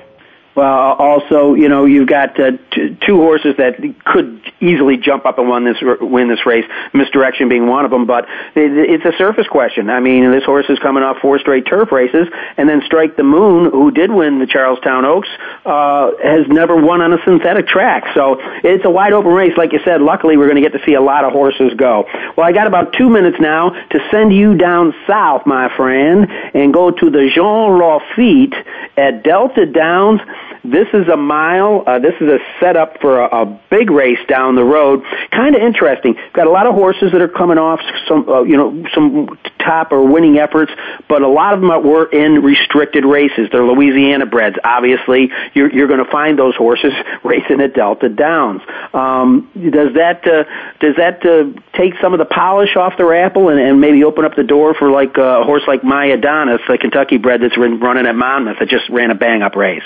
Well, also, you know, you've got uh, t- two horses that could easily jump up and win this, win this race, Misdirection being one of them, but it's a surface question. I mean, this horse is coming off four straight turf races, and then Strike the Moon, who did win the Charlestown Oaks, uh, has never won on a synthetic track. So it's a wide-open race. Like you said, luckily we're going to get to see a lot of horses go. Well, I got about two minutes now to send you down south, my friend, and go to the Jean Lafitte at Delta Downs. This is a mile. Uh, this is a setup for a, a big race down the road. Kind of interesting. Got a lot of horses that are coming off some, uh, you know, some top or winning efforts, but a lot of them were in restricted races. They're Louisiana breds. Obviously, you're, you're going to find those horses racing at Delta Downs. Um, does that uh, does that uh, take some of the polish off their apple and, and maybe open up the door for like a horse like My Adonis, the Kentucky bred that's been running at Monmouth that just ran a bang up race?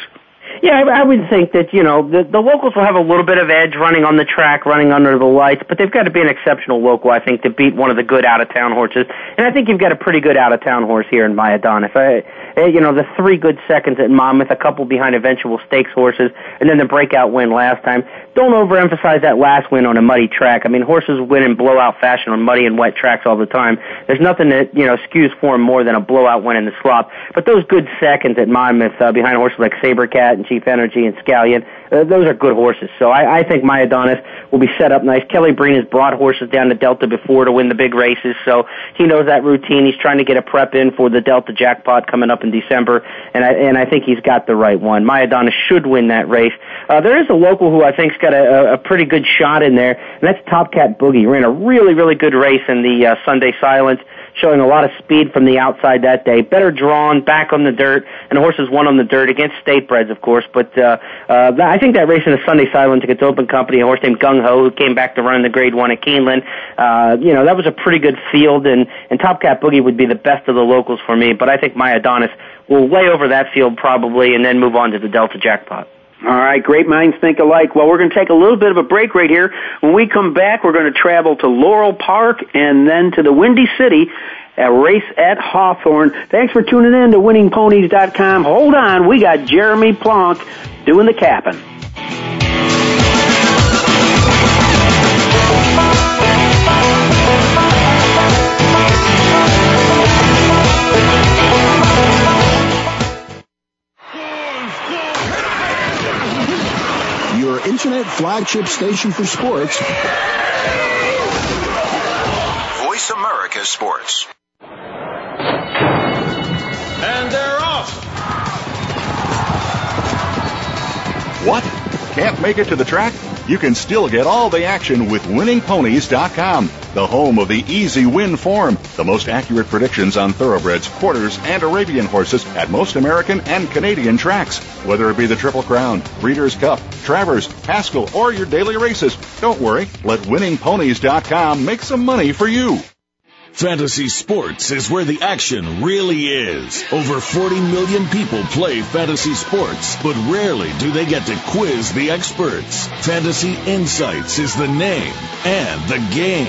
Yeah, I, I would think that, you know, the, the locals will have a little bit of edge running on the track, running under the lights, but they've got to be an exceptional local, I think, to beat one of the good out-of-town horses. And I think you've got a pretty good out-of-town horse here in My Adonis. I, you know, the three good seconds at Monmouth, a couple behind eventual stakes horses, and then the breakout win last time. Don't overemphasize that last win on a muddy track. I mean, horses win in blowout fashion on muddy and wet tracks all the time. There's nothing that, you know, skews form more than a blowout win in the slop. But those good seconds at Monmouth uh, behind horses like Sabercat and Chief Energy and Scallion, uh, those are good horses. So I, I think My Adonis will be set up nice. Kelly Breen has brought horses down to Delta before to win the big races, so he knows that routine. He's trying to get a prep in for the Delta jackpot coming up in December, and I, and I think he's got the right one. My Adonis should win that race. Uh, there is a local who I think's got a, a pretty good shot in there, and that's Top Cat Boogie. Ran a really, really good race in the uh, Sunday Silence, showing a lot of speed from the outside that day. Better drawn, back on the dirt, and the horses won on the dirt against state breds, of course. But uh, uh, I think that race in the Sunday Silence against Open Company, a horse named Gung Ho, who came back to run the Grade One at Keeneland, uh, you know, that was a pretty good field, and, and Top Cat Boogie would be the best of the locals for me. But I think My Adonis will lay over that field probably, and then move on to the Delta jackpot. All right, great minds think alike. Well, we're going to take a little bit of a break right here. When we come back, we're going to travel to Laurel Park and then to the Windy City, a race at Hawthorne. Thanks for tuning in to winning ponies dot com. Hold on, we got Jeremy Plonk doing the capping. Internet flagship station for sports. Voice America Sports. And they're off. What? Can't make it to the track? You can still get all the action with winning ponies dot com, the home of the easy win form, the most accurate predictions on thoroughbreds, quarters, and Arabian horses at most American and Canadian tracks. Whether it be the Triple Crown, Breeders' Cup, Travers, Haskell, or your daily races, don't worry, let winning ponies dot com make some money for you. Fantasy sports is where the action really is. Over forty million people play fantasy sports, but rarely do they get to quiz the experts. Fantasy Insights is the name and the game.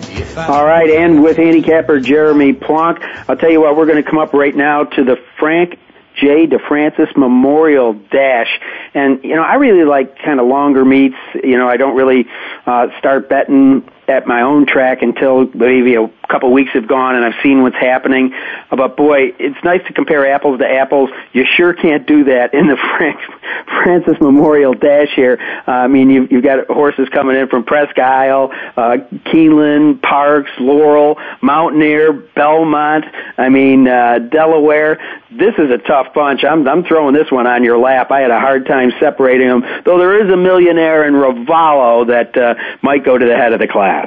All right, and with handicapper Jeremy Plonk, I'll tell you what, we're going to come up right now to the Frank J. DeFrancis Memorial Dash. And, you know, I really like kind of longer meets. You know, I don't really uh, start betting at my own track until maybe a couple weeks have gone and I've seen what's happening. But, boy, it's nice to compare apples to apples. You sure can't do that in the Frank Francis Memorial Dash here. Uh, I mean, you've, you've got horses coming in from Presque Isle, uh, Keeneland, Parks, Laurel, Mountaineer, Belmont, I mean, uh, Delaware. This is a tough bunch. I'm, I'm throwing this one on your lap. I had a hard time separating them, though there is a millionaire in Ravallo that uh, might go to the head of the class.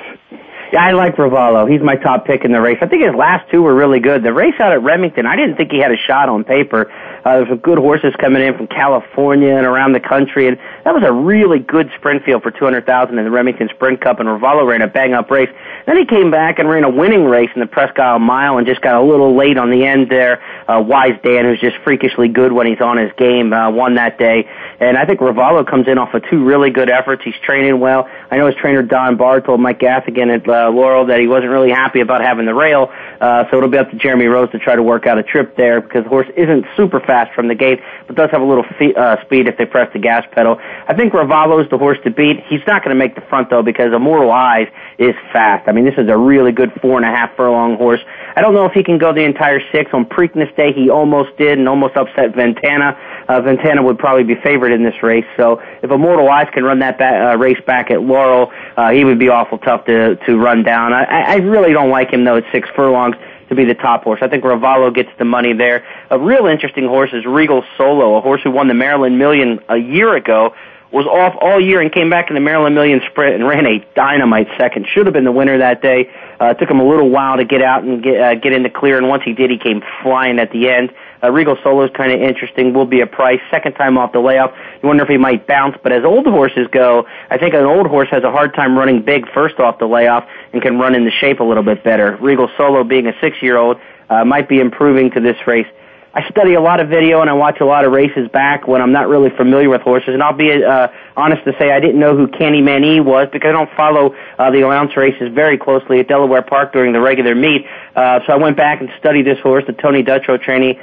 Yeah, I like Ravallo. He's my top pick in the race. I think his last two were really good. The race out at Remington, I didn't think he had a shot on paper. Uh, there's some good horses coming in from California and around the country, and that was a really good sprint field for two hundred thousand dollars in the Remington Sprint Cup, and Ravallo ran a bang-up race. Then he came back and ran a winning race in the Presque Isle Mile and just got a little late on the end there. Uh, Wise Dan, who's just freakishly good when he's on his game, uh, won that day. And I think Ravallo comes in off of two really good efforts. He's training well. I know his trainer Don Barr told Mike Gaffigan at uh, Laurel that he wasn't really happy about having the rail, uh, so it'll be up to Jeremy Rose to try to work out a trip there because the horse isn't super fast from the gate, but does have a little fee- uh, speed if they press the gas pedal. I think Ravallo's the horse to beat. He's not going to make the front, though, because Immortal Eyes is fast. I mean, this is a really good four-and-a-half furlong horse. I don't know if he can go the entire six. On Preakness Day, he almost did and almost upset Ventana. Uh, Ventana would probably be favored in this race, so if Immortal Eyes can run that ba- uh, race back at Laurel, uh, he would be awful tough to, to run down. I, I really don't like him, though, at six furlongs to be the top horse. I think Ravallo gets the money there. A real interesting horse is Regal Solo, a horse who won the Maryland Million a year ago, was off all year and came back in the Maryland Million Sprint and ran a dynamite second. Should have been the winner that day. Uh, it took him a little while to get out and get, uh, get into clear, and once he did, he came flying at the end. Uh, Regal Solo is kind of interesting, will be a price. Second time off the layoff, you wonder if he might bounce, but as old horses go, I think an old horse has a hard time running big first off the layoff and can run into shape a little bit better. Regal Solo, being a six-year-old, uh, might be improving to this race. I study a lot of video and I watch a lot of races back when I'm not really familiar with horses, and I'll be uh, honest to say I didn't know who Candyman E was because I don't follow uh, the allowance races very closely at Delaware Park during the regular meet. Uh, so I went back and studied this horse, the Tony Dutrow trainee.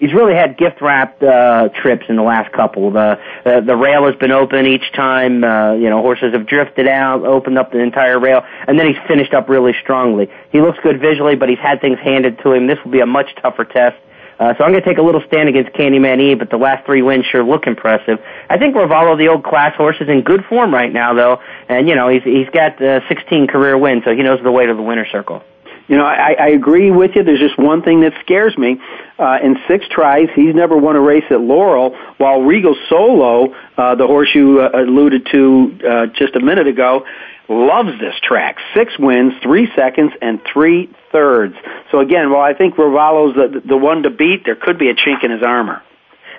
He's really had gift-wrapped uh, trips in the last couple. The, the the rail has been open each time. Uh, you know, horses have drifted out, opened up the entire rail, and then he's finished up really strongly. He looks good visually, but he's had things handed to him. This will be a much tougher test. Uh, so I'm going to take a little stand against Candyman E, but the last three wins sure look impressive. I think Ravallo, the old class horse, is in good form right now, though. And, you know, he's he's got uh, sixteen career wins, so he knows the way to the winner's circle. You know, I, I agree with you. There's just one thing that scares me. Uh, in six tries, he's never won a race at Laurel, while Regal Solo, uh, the horse you uh, alluded to uh, just a minute ago, loves this track. Six wins, three seconds, and three thirds. So again, while I think Ravallo's the, the one to beat, there could be a chink in his armor.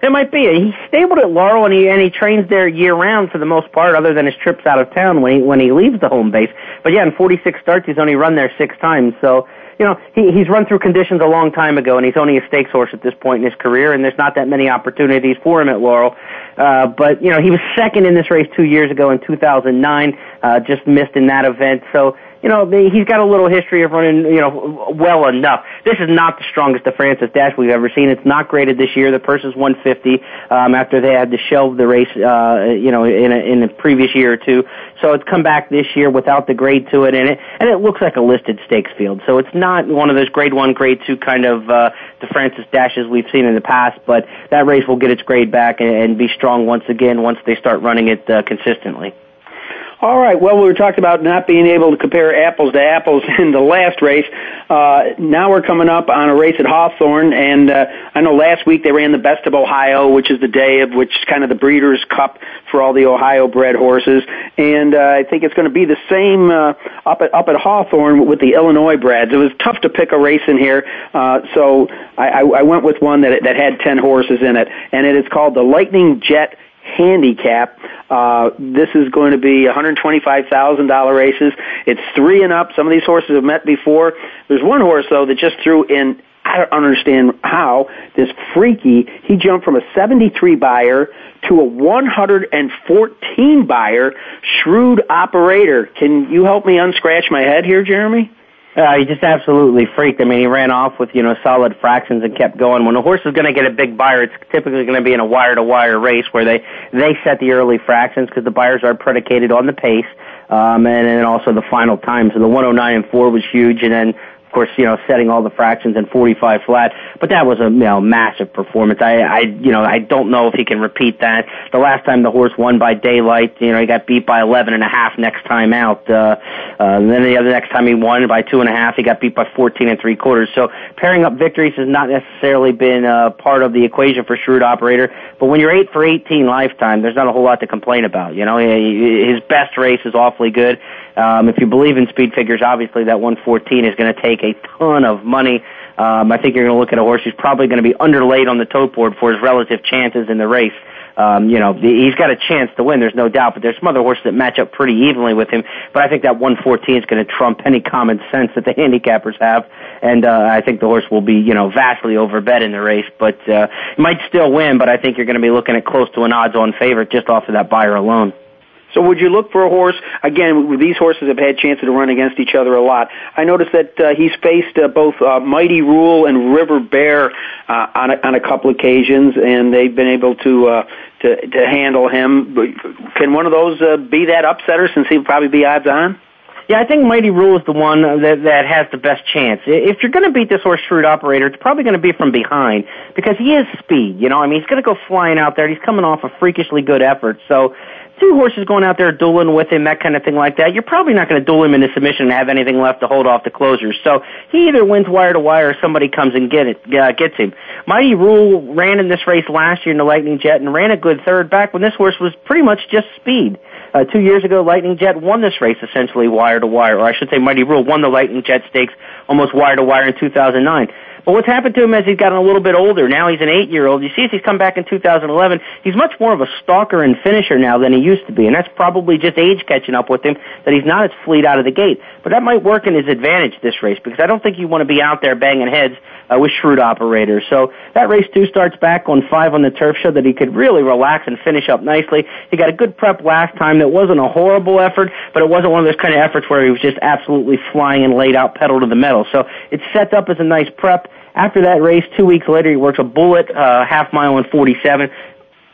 It might be. He's stabled at Laurel, and he and he trains there year-round for the most part, other than his trips out of town when he, when he leaves the home base. But, yeah, in forty-six starts, he's only run there six times. So, you know, he he's run through conditions a long time ago, and he's only a stakes horse at this point in his career, and there's not that many opportunities for him at Laurel. Uh, but, you know, he was second in this race two years ago in two thousand nine, uh, just missed in that event. So, you know, he's got a little history of running, you know, well enough. This is not the strongest DeFrancis Dash we've ever seen. It's not graded this year. The purse is one hundred fifty um, after they had to shelve the race, uh, you know, in a, in the previous year or two. So it's come back this year without the grade to it in it, and it looks like a listed stakes field. So it's not one of those grade one, grade two kind of uh, DeFrancis Dashes we've seen in the past, but that race will get its grade back and, and be strong once again once they start running it uh, consistently. All right. Well, we were talking about not being able to compare apples to apples in the last race. Uh, now we're coming up on a race at Hawthorne, and uh, I know last week they ran the Best of Ohio, which is the day of which is kind of the Breeders' Cup for all the Ohio-bred horses. And uh, I think it's going to be the same uh, up at up at Hawthorne with the Illinois-breds. It was tough to pick a race in here, uh, so I, I went with one that that had ten horses in it, and it is called the Lightning Jet Handicap. Uh, this is going to be one hundred twenty-five thousand dollars races. It's three and up. Some of these horses have met before. There's one horse, though, that just threw in, I don't understand how, this Freaky. He jumped from a seventy-three buyer to a one hundred fourteen buyer shrewd operator. Can you help me unscratch my head here, Jeremy? Uh, he just absolutely freaked. I mean, he ran off with, you know, solid fractions and kept going. When a horse is going to get a big buyer, it's typically going to be in a wire-to-wire race where they, they set the early fractions because the buyers are predicated on the pace, um, and then also the final time. So the one oh nine and four was huge, and then, of course, you know, setting all the fractions and forty-five flat. But that was a, you know, massive performance. I, I, you know, I don't know if he can repeat that. The last time the horse won by daylight, you know, he got beat by eleven and a half next time out. Uh, uh, then the other next time he won by two and a half, he got beat by fourteen and three quarters. So pairing up victories has not necessarily been uh, part of the equation for Shrewd Operator. But when you're eight for eighteen lifetime, there's not a whole lot to complain about. You know, his best race is awfully good. Um, if you believe in speed figures, obviously that one fourteen is going to take a ton of money. Um, I think you're going to look at a horse who's probably going to be underlaid on the tote board for his relative chances in the race. Um, you know, he's got a chance to win, there's no doubt, but there's some other horses that match up pretty evenly with him. But I think that one fourteen is going to trump any common sense that the handicappers have. And, uh, I think the horse will be, you know, vastly overbet in the race, but, uh, he might still win, but I think you're going to be looking at close to an odds-on favorite just off of that buyer alone. So would you look for a horse, again, these horses have had chances to run against each other a lot. I noticed that uh, he's faced uh, both uh, Mighty Rule and River Bear uh, on, a, on a couple occasions, and they've been able to uh, to, to handle him. Can one of those uh, be that upsetter since he'll probably be odds on? Yeah, I think Mighty Rule is the one that, that has the best chance. If you're going to beat this horse, Shrewd Operator, it's probably going to be from behind because he is speed. You know, I mean, he's going to go flying out there. He's coming off a freakishly good effort. So two horses going out there dueling with him, that kind of thing like that, you're probably not going to duel him into submission and have anything left to hold off the closers. So he either wins wire to wire or somebody comes and get it, uh, gets him. Mighty Rule ran in this race last year in the Lightning Jet and ran a good third back when this horse was pretty much just speed. Uh, two years ago, Lightning Jet won this race essentially wire to wire, or I should say Mighty Rule won the Lightning Jet Stakes almost wire to wire in two thousand nine. But what's happened to him as he's gotten a little bit older. Now he's an eight-year-old. You see, as he's come back in two thousand eleven, he's much more of a stalker and finisher now than he used to be, and that's probably just age catching up with him, that he's not as fleet out of the gate. But that might work in his advantage this race, because I don't think you want to be out there banging heads uh, with Shrewd Operators. So that race two starts back on five on the turf, showed that he could really relax and finish up nicely. He got a good prep last time. That wasn't a horrible effort, but it wasn't one of those kind of efforts where he was just absolutely flying and laid out pedal to the metal. So it's set up as a nice prep. After that race, two weeks later, he works a bullet, uh, half mile and forty-seven.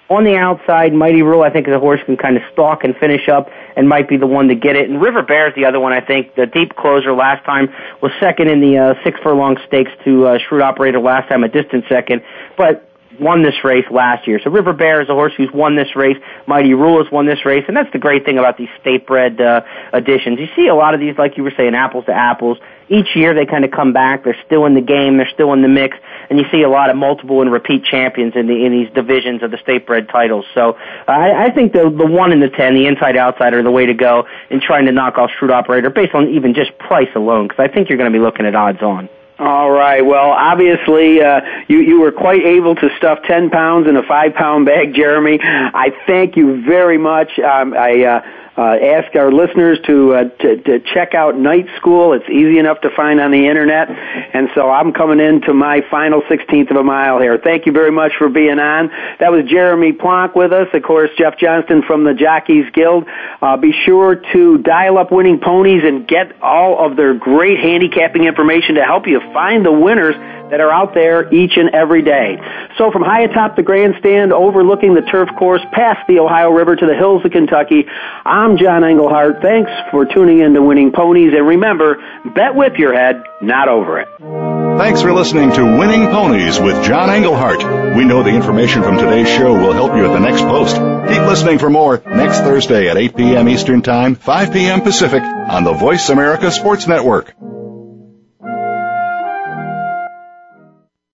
On the outside, Mighty Rule, I think the horse can kind of stalk and finish up and might be the one to get it. And River Bear is the other one, I think. The deep closer last time was second in the uh, six furlong stakes to uh, Shrewd Operator last time, a distant second. But won this race last year. So River Bear is a horse who's won this race. Mighty Rule has won this race. And that's the great thing about these state-bred uh, additions. You see a lot of these, like you were saying, apples to apples. Each year they kind of come back. They're still in the game. They're still in the mix. And you see a lot of multiple and repeat champions in the in these divisions of the state-bred titles. So I, I think the the one in the ten, the inside-outside, are the way to go in trying to knock off Shrewd Operator based on even just price alone, because I think you're going to be looking at odds-on. All right. Well, obviously, uh, you, you were quite able to stuff ten pounds in a five-pound bag, Jeremy. I thank you very much. Um, I uh, uh, ask our listeners to, uh, to to check out Night School. It's easy enough to find on the Internet. And so I'm coming into my final sixteenth of a mile here. Thank you very much for being on. That was Jeremy Plonk with us. Of course, Jeff Johnston from the Jockeys Guild. Uh, be sure to dial up Winning Ponies and get all of their great handicapping information to help you find the winners that are out there each and every day. So from high atop the grandstand, overlooking the turf course, past the Ohio River to the hills of Kentucky, I'm John Engelhart. Thanks for tuning in to Winning Ponies. And remember, bet with your head, not over it. Thanks for listening to Winning Ponies with John Engelhart. We know the information from today's show will help you at the next post. Keep listening for more next Thursday at eight p.m. Eastern Time, five p.m. Pacific on the Voice America Sports Network.